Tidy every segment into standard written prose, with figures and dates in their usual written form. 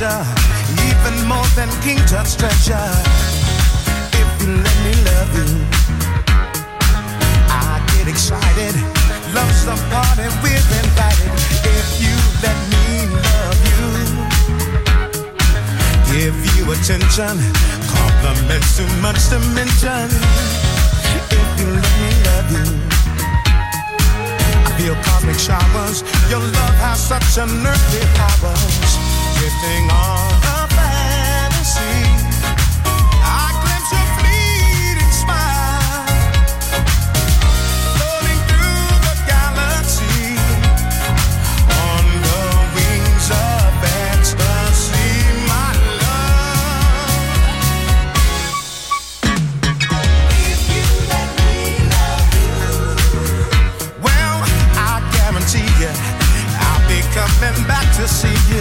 pleasure, even more than King Tut's treasure. If you let me love you, I get excited. Love's the party we're invited. If you let me love you, give you attention, compliments too much to mention. If you let me love you, your cosmic showers, your love has such unearthly powers, lifting all the fantasy. I glimpse your fleeting smile, floating through the galaxy on the wings of ecstasy, my love. If you let me love you, well, see ya, I'll be coming back to see you. If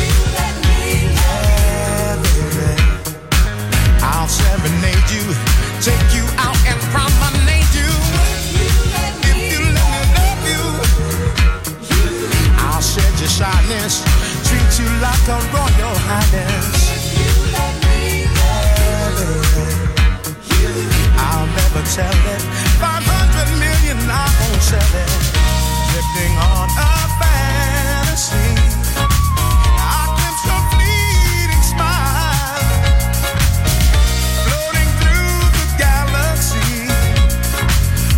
you let me love you, I'll serenade you, take you out and promenade you. If you let me love you, I'll shed your shyness, treat you like a royal highness. If you let me love you, I'll never tell it. 500 million I won't sell it. Lifting on a fantasy, I glimpse your fleeting smile, floating through the galaxy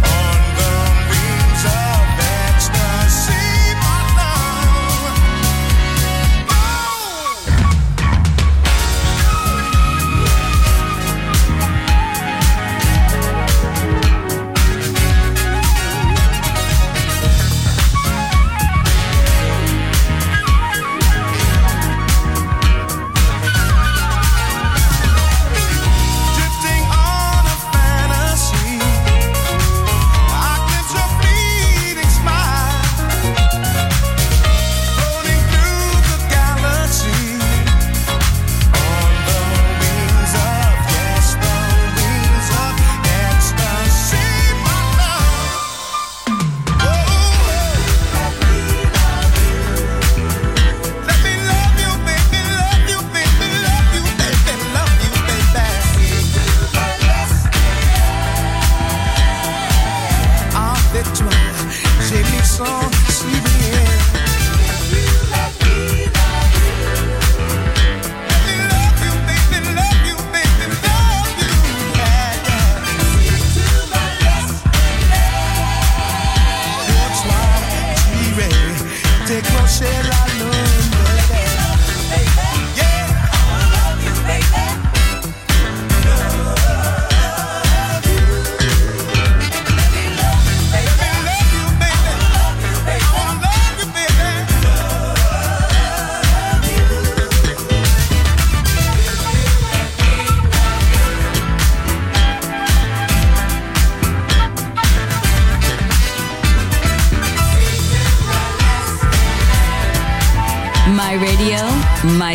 on the wings of ecstasy, my love. My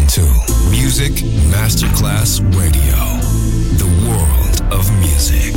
listening to Music Masterclass Radio, the world of music.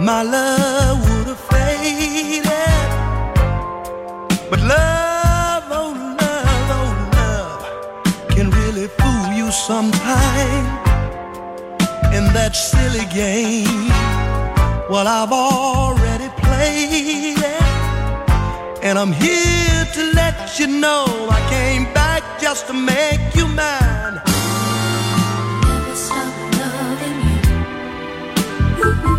My love would have faded, but love can really fool you sometime in that silly game. Well, I've already played it, and I'm here to let you know I came back just to make you mine. Never stop loving you. Ooh, ooh.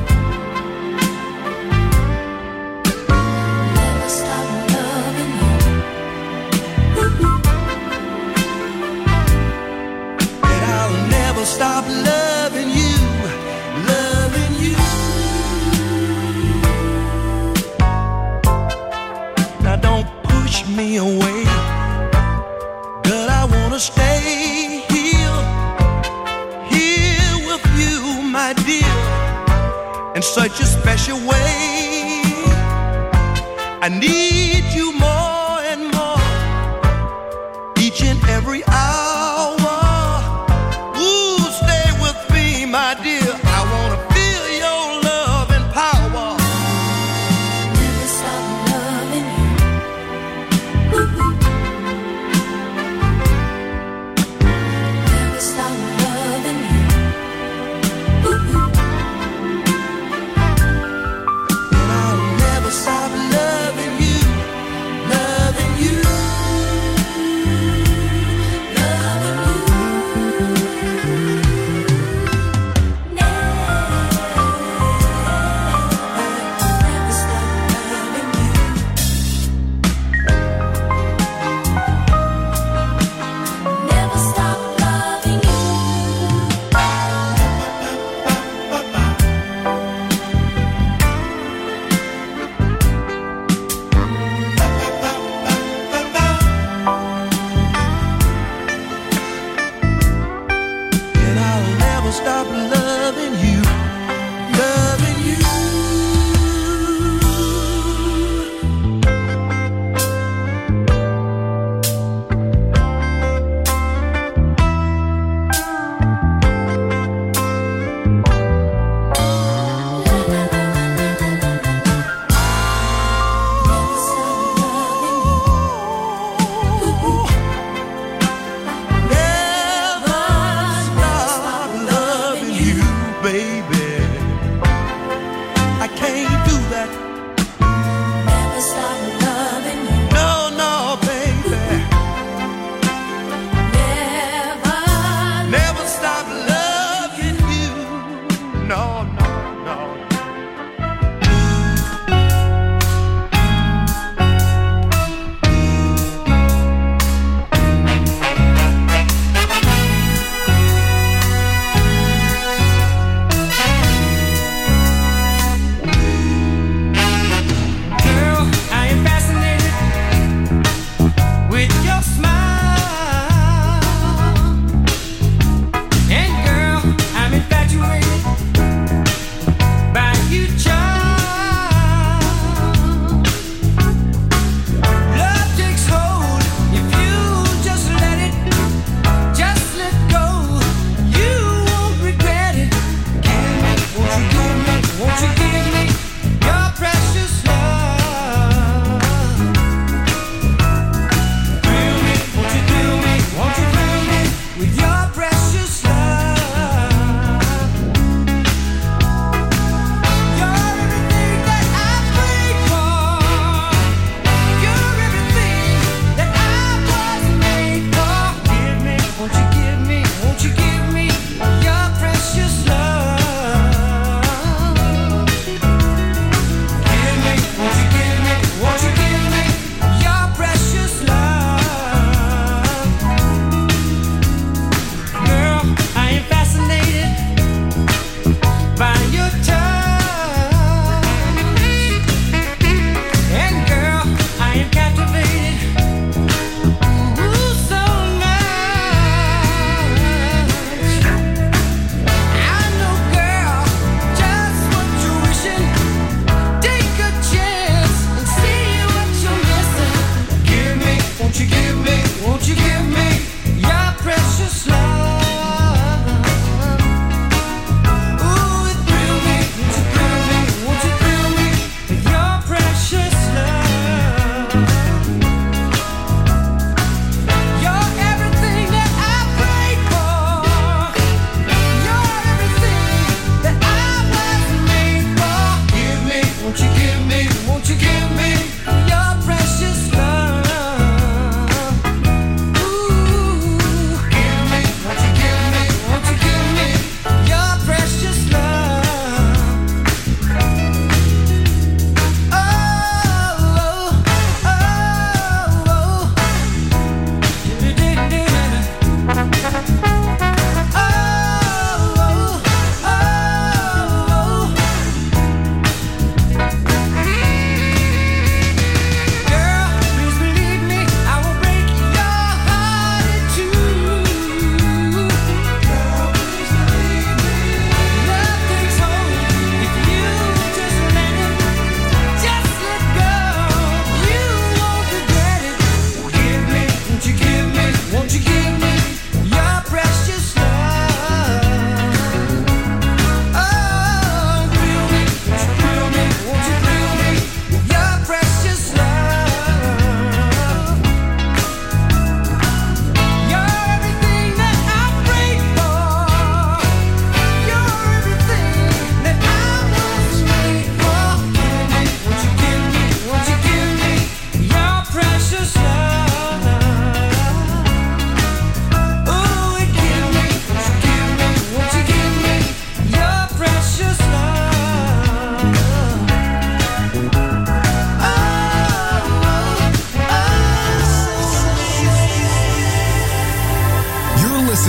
Stop loving you, loving you. Now don't push me away, girl, I wanna stay here with you, my dear, in such a special way. I need you more and more, each and every hour. Love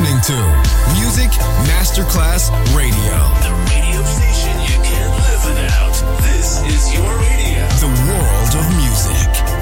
listening to Music Masterclass Radio. The radio station you can't live without. This is your radio. The world of music.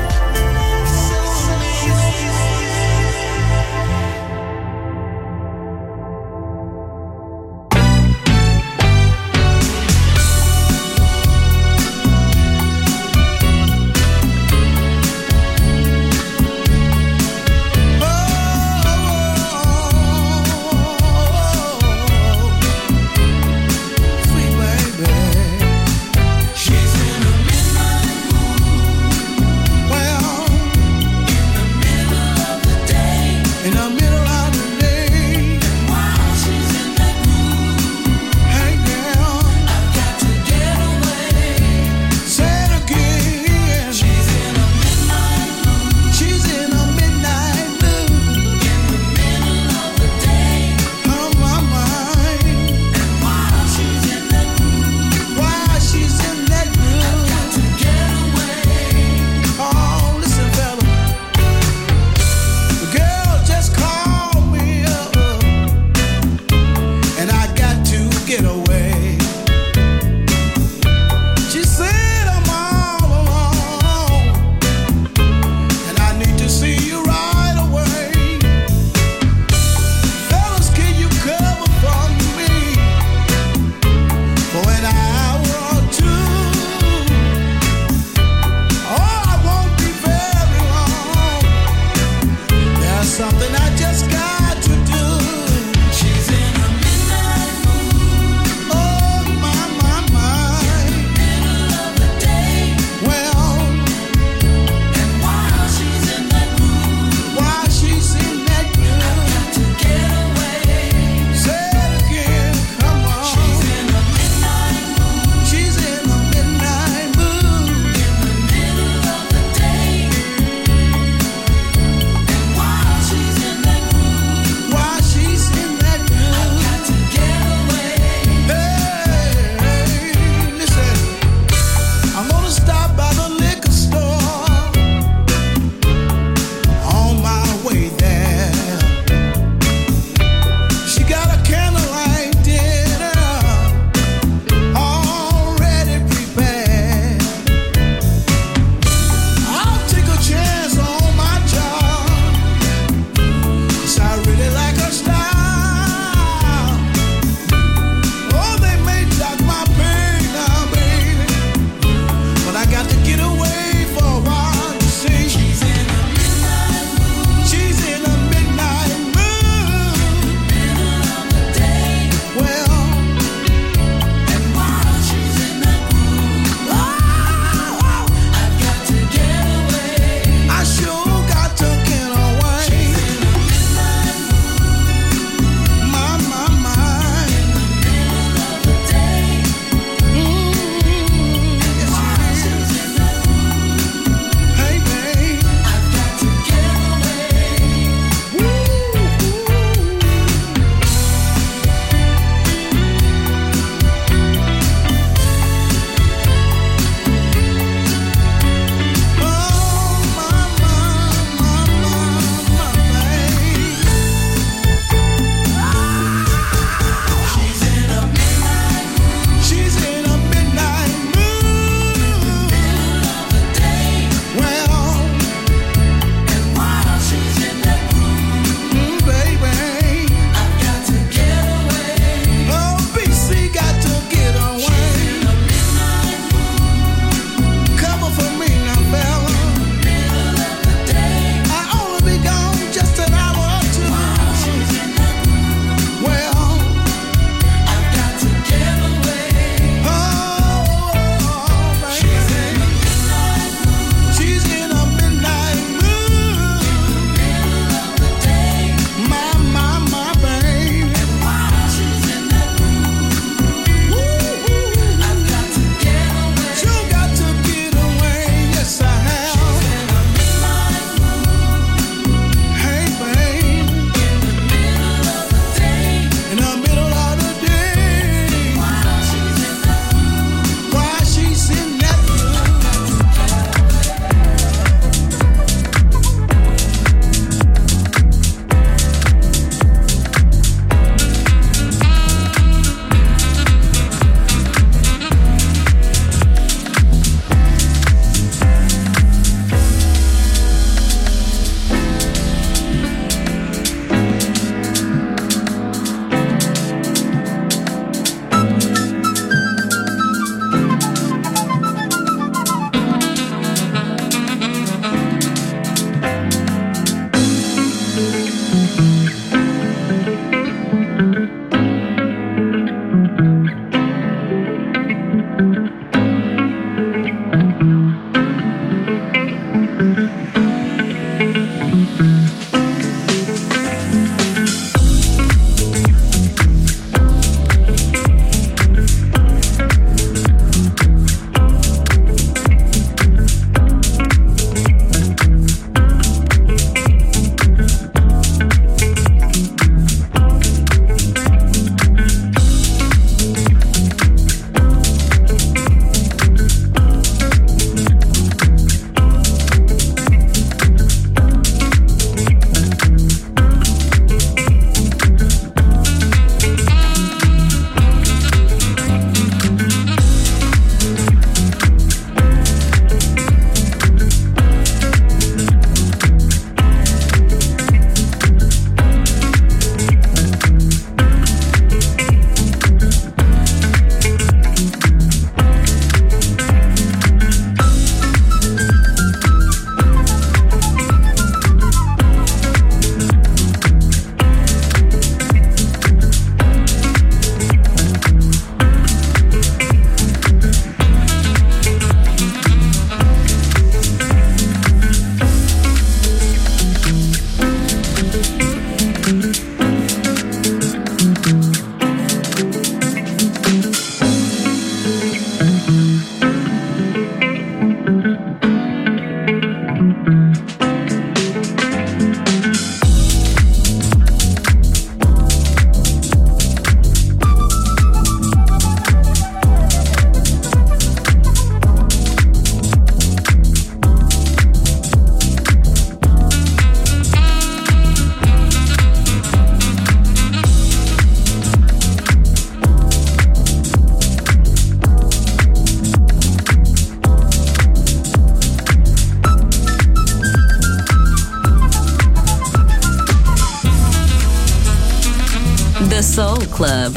The Soul Club.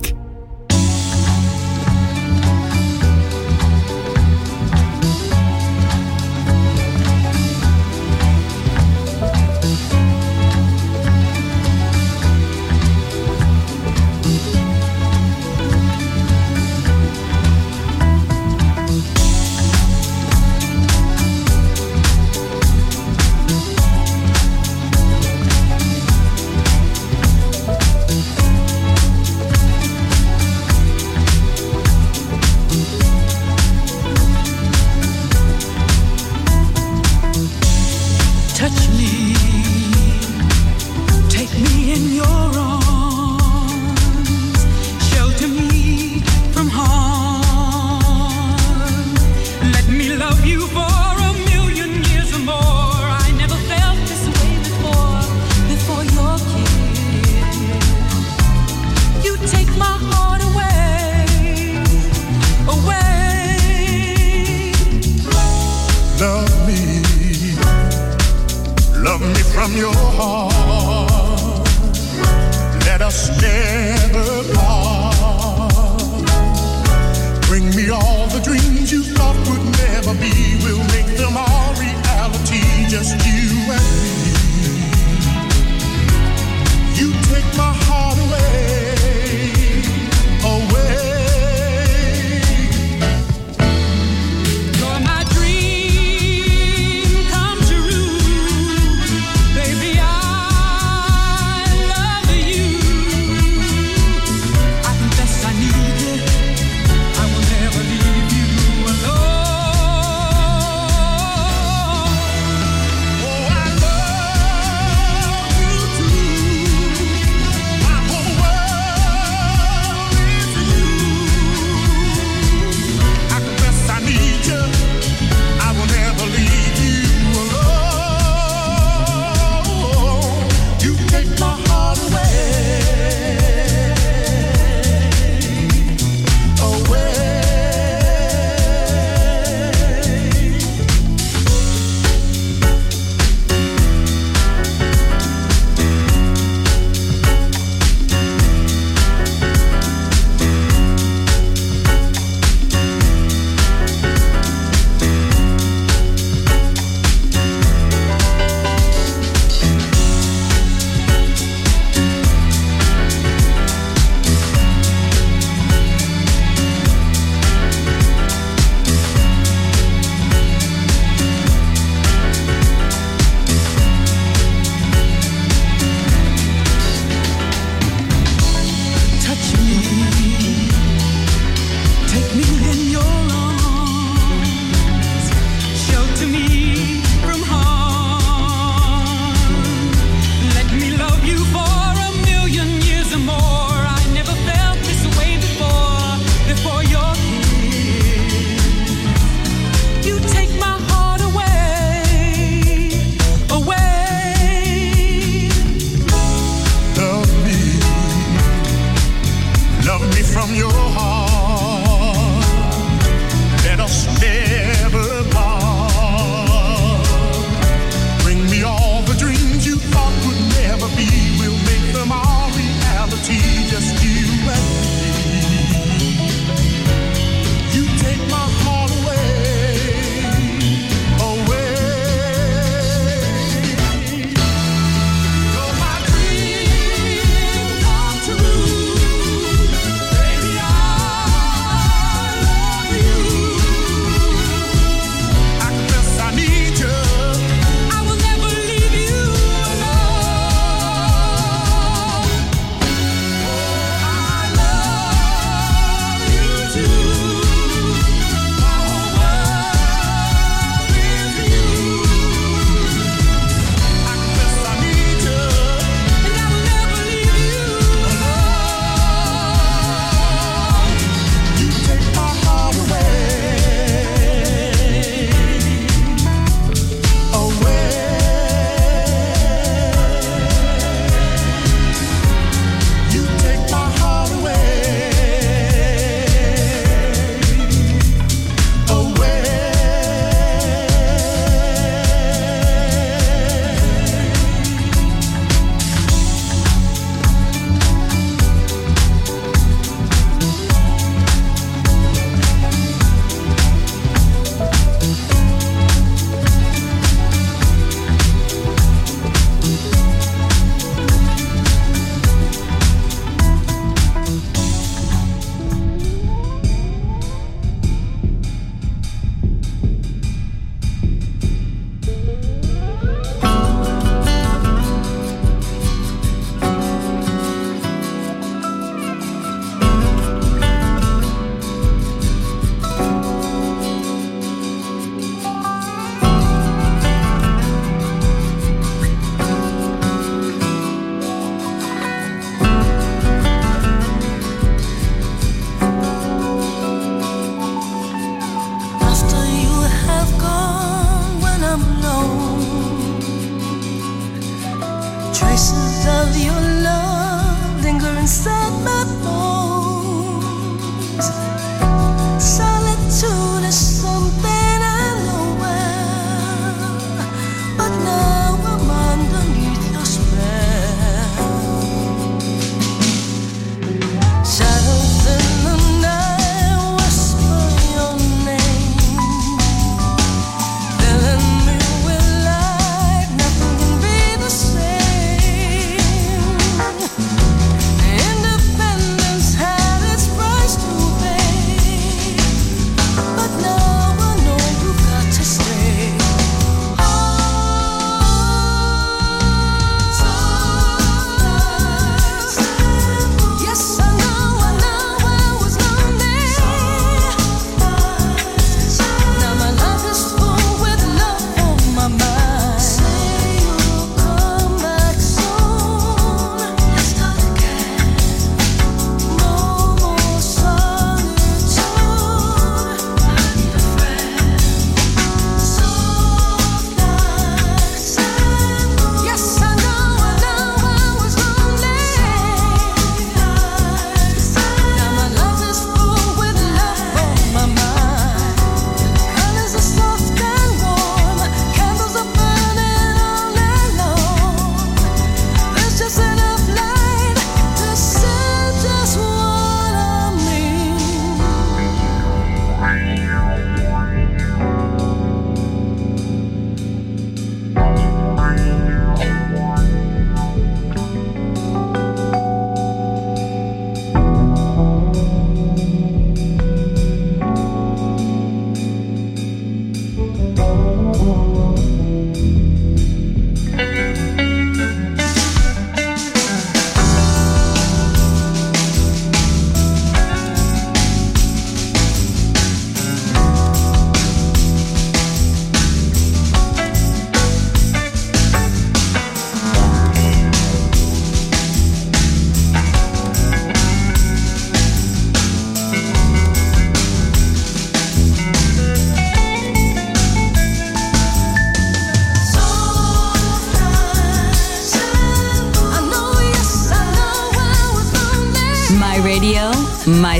My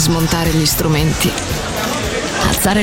Smontare gli strumenti, alzare